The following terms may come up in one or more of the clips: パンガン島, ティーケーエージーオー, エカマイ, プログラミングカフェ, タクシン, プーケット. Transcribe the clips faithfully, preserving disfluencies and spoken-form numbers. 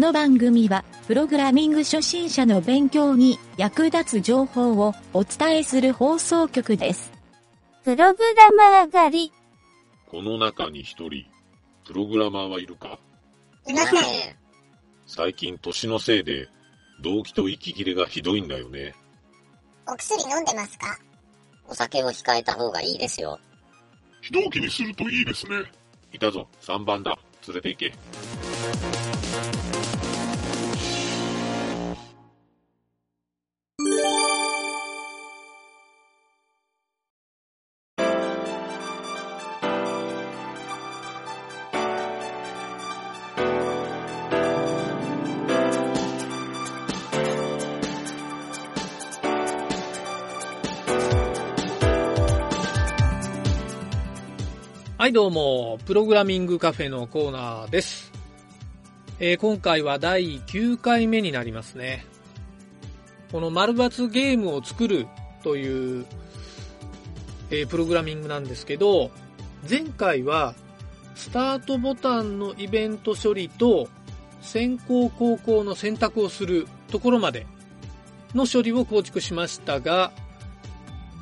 の番組はプログラミング初心者の勉強に役立つ情報をお伝えする放送局です。プログラマー狩り。この中に一人プログラマーはいるか？いません。最近年のせいで動悸と息切れがひどいんだよね。お薬飲んでますか？お酒を控えた方がいいですよ。非同期にするといいですね。いたぞ、さんばんだ。連れて行け。はいどうも、プログラミングカフェのコーナーです、えー、今回はだいきゅうかいめになりますね。この丸抜ゲームを作るという、えー、プログラミングなんですけど、前回はスタートボタンのイベント処理と先行後攻の選択をするところまでの処理を構築しましたが、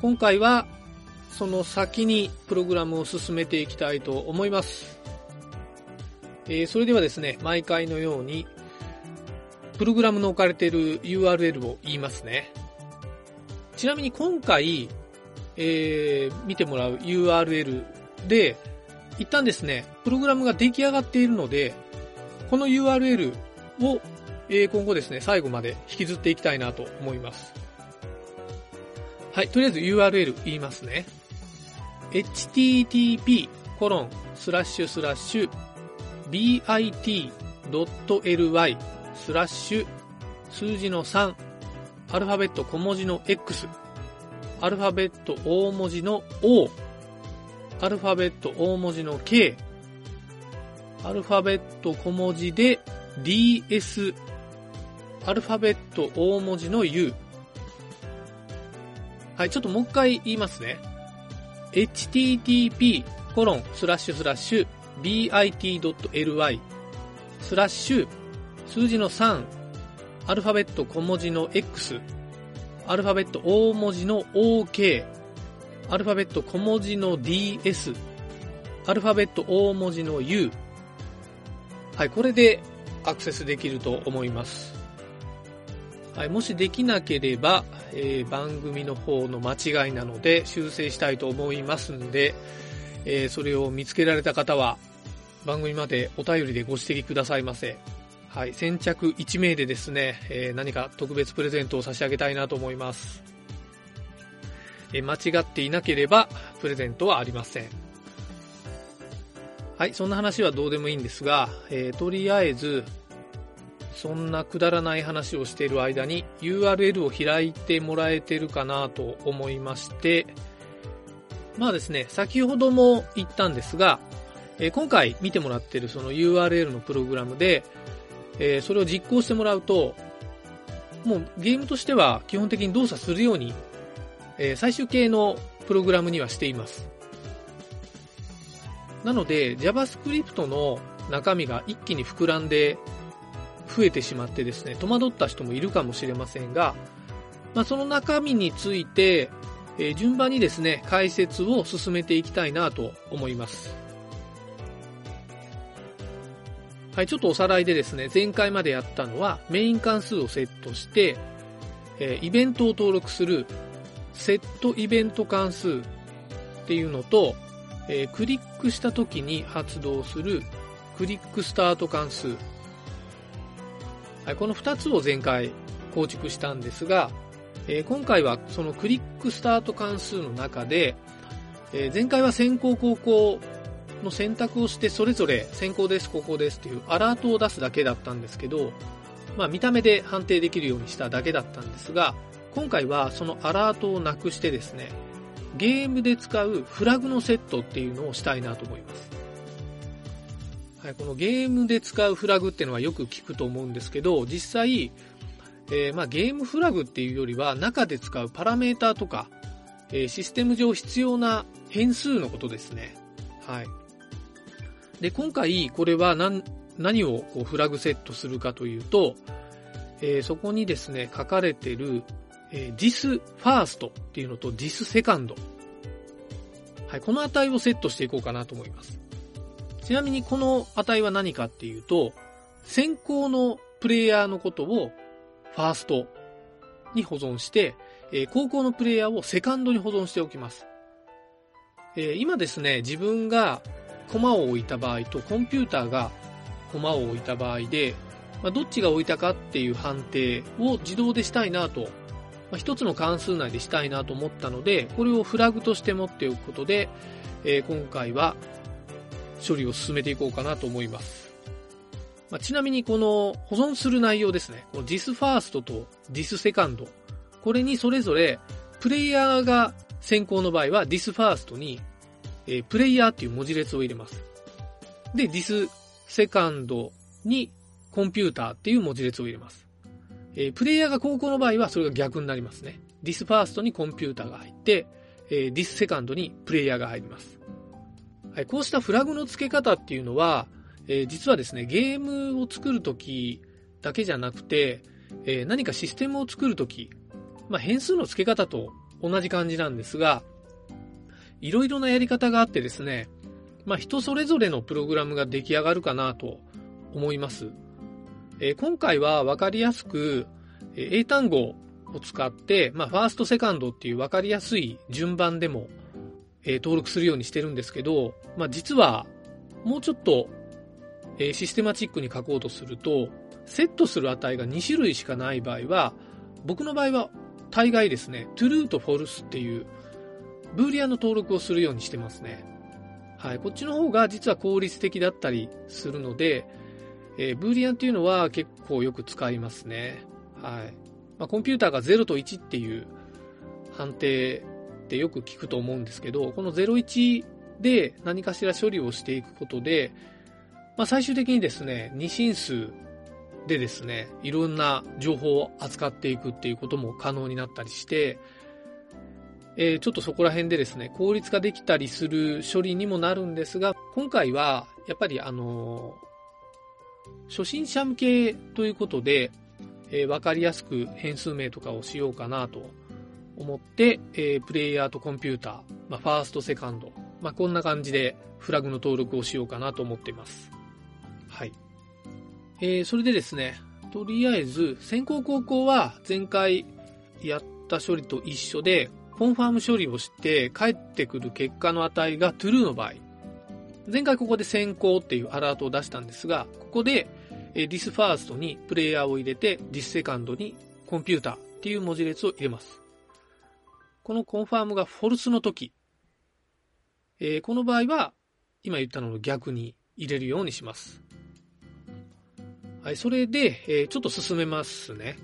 今回はその先にプログラムを進めていきたいと思います、えー、それではですね、毎回のようにプログラムの置かれている ユーアールエル を言いますね。ちなみに今回、えー、見てもらう ユーアールエル で一旦ですね、プログラムが出来上がっているので、この ユーアールエル を、えー、今後ですね、最後まで引きずっていきたいなと思います。はい、とりあえず ユーアールエル 言いますね。エイチティーティーピーコロンスラッシュスラッシュビーアイティードットエルワイスラッシュ数字のさんアルファベット小文字の X アルファベット大文字の O アルファベット大文字の K アルファベット小文字で ディーエス アルファベット大文字の U。 はい、ちょっともう一回言いますね。エイチティーティーピーコロンスラッシュスラッシュビーアイティードットエルワイスラッシュ数字のさんアルファベット小文字の X アルファベット大文字の OK アルファベット小文字の ディーエス アルファベット大文字の U。 はい、これでアクセスできると思います。はい、もしできなければ、えー、番組の方の間違いなので修正したいと思いますんで、えー、それを見つけられた方は番組までお便りでご指摘くださいませ。はい、先着いち名でですね、えー、何か特別プレゼントを差し上げたいなと思います。えー、間違っていなければプレゼントはありません。はい、そんな話はどうでもいいんですが、えー、とりあえずそんなくだらない話をしている間に ユーアールエル を開いてもらえてるかなと思いまして、まあですね、先ほども言ったんですが、え今回見てもらってるその ユーアールエル のプログラムで、えそれを実行してもらうと、もうゲームとしては基本的に動作するように、え最終形のプログラムにはしています。なので JavaScript の中身が一気に膨らんで増えてしまってですね、戸惑った人もいるかもしれませんが、まあ、その中身について、えー、順番にですね、解説を進めていきたいなと思います。はい、ちょっとおさらいでですね、前回までやったのはメイン関数をセットして、えー、イベントを登録するセットイベント関数っていうのと、えー、クリックした時に発動するクリックスタート関数、このふたつを前回構築したんですが、今回はそのクリックスタート関数の中で、前回は先行後攻の選択をして、それぞれ先行です後攻ですというアラートを出すだけだったんですけど、まあ、見た目で判定できるようにしただけだったんですが、今回はそのアラートをなくしてですね、ゲームで使うフラグのセットっていうのをしたいなと思います。はい、このゲームで使うフラグっていうのはよく聞くと思うんですけど、実際、えー、まあゲームフラグっていうよりは中で使うパラメーターとか、えー、システム上必要な変数のことですね。はい。で、今回これは何何をこうフラグセットするかというと、えー、そこにですね、書かれている、えー、this first っていうのと this second。はい、この値をセットしていこうかなと思います。ちなみにこの値は何かっていうと、先行のプレイヤーのことをファーストに保存して、えー、後攻のプレイヤーをセカンドに保存しておきます。えー、今ですね、自分が駒を置いた場合とコンピューターが駒を置いた場合で、まあ、どっちが置いたかっていう判定を自動でしたいなと、まあ、一つの関数内でしたいなと思ったので、これをフラグとして持っておくことで、えー、今回は処理を進めていこうかなと思います。まあ、ちなみにこの保存する内容ですね、この thisFirst と thisSecond、これにそれぞれプレイヤーが先行の場合は thisFirst に、えー、プレイヤーっていう文字列を入れます。で、thisSecond にコンピューターっていう文字列を入れます。えー、プレイヤーが後攻の場合はそれが逆になりますね。thisFirst にコンピューターが入って、えー、thisSecond にプレイヤーが入ります。はい、こうしたフラグの付け方っていうのは、えー、実はですね、ゲームを作るときだけじゃなくて、えー、何かシステムを作るとき、まあ、変数の付け方と同じ感じなんですが、いろいろなやり方があってですね、まあ、人それぞれのプログラムが出来上がるかなと思います。えー、今回は分かりやすく、えー、英単語を使って、まあ、ファーストセカンドっていう分かりやすい順番でもえー、登録するようにしてるんですけど、まあ、実はもうちょっと、えー、システマチックに書こうとすると、セットする値がに種類しかない場合は、僕の場合は大概ですね、true と false っていうブーリアンの登録をするようにしてますね。はい、こっちの方が実は効率的だったりするので、えー、ブーリアンっていうのは結構よく使いますね。はい。まあ、コンピューターがゼロといちっていう判定ってよく聞くと思うんですけど、このゼロいちで何かしら処理をしていくことで、まあ、最終的にですね、二進数でですね、いろんな情報を扱っていくっていうことも可能になったりして、えー、ちょっとそこら辺でですね、効率化できたりする処理にもなるんですが、今回はやっぱりあのー、初心者向けということで、えー、分かりやすく変数名とかをしようかなと思って、えー、プレイヤーとコンピューター、まあ、ファースト、セカンド、まあ、こんな感じでフラグの登録をしようかなと思っています。はい。えー、それでですね、とりあえず、先行後攻は前回やった処理と一緒で、コンファーム処理をして返ってくる結果の値が true の場合、前回ここで先行っていうアラートを出したんですが、ここで、えー、thisFirst にプレイヤーを入れて、thisSecond にコンピューターっていう文字列を入れます。このコンファームがフォルスの時、えー、この場合は今言ったのの逆に入れるようにします。はい、それで、えー、ちょっと進めますね。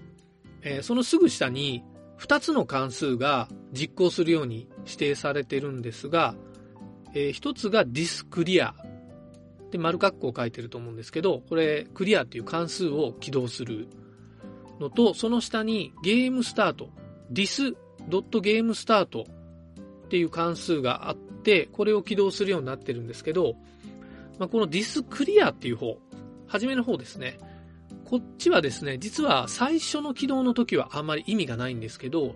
えー、そのすぐ下にふたつの関数が実行するように指定されてるんですが、えー、ひとつが thisClear で丸括弧を書いてると思うんですけど、これ clear っていう関数を起動するのと、その下にゲームスタート thisDotGameStart っていう関数があって、これを起動するようになってるんですけど、まあ、この thisClear っていう方、初めの方ですね。こっちはですね、実は最初の起動の時はあんまり意味がないんですけど、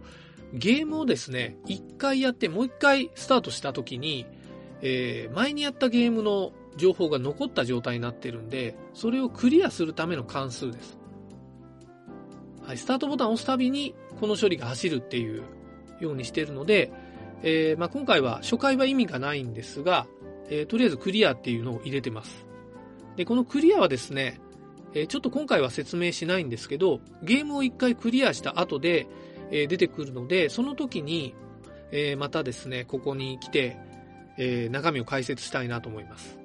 ゲームをですね、一回やってもう一回スタートした時に、えー、前にやったゲームの情報が残った状態になってるんで、それをクリアするための関数です。はい、スタートボタンを押すたびにこの処理が走るっていうようにしているので、えーまあ、今回は初回は意味がないんですが、えー、とりあえずクリアっていうのを入れてます。で、このクリアはですね、えー、ちょっと今回は説明しないんですけど、ゲームを一回クリアした後で、えー、出てくるので、その時に、えー、またですね、ここに来て、えー、中身を解説したいなと思います。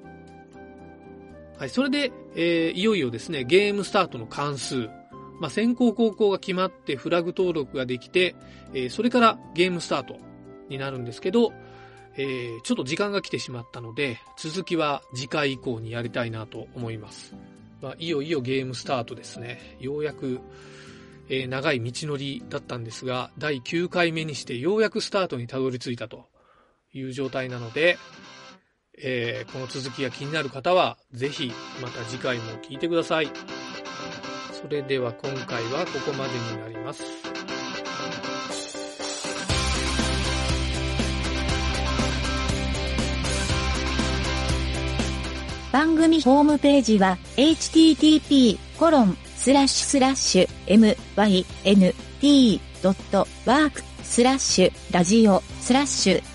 はい、それで、えー、いよいよですね、ゲームスタートの関数。まあ、先行後攻が決まってフラグ登録ができて、えー、それからゲームスタートになるんですけど、えー、ちょっと時間が来てしまったので、続きは次回以降にやりたいなと思います。まあ、いよいよゲームスタートですね。ようやく、えー、長い道のりだったんですが、だいきゅうかいめにしてようやくスタートにたどり着いたという状態なので、えー、この続きが気になる方はぜひまた次回も聞いてください。それでは今回はここまでになります。番組ホームページは エイチティーティーピーコロンスラッシュスラッシュエムワイエヌティードットワークスラッシュラジオスラッシュ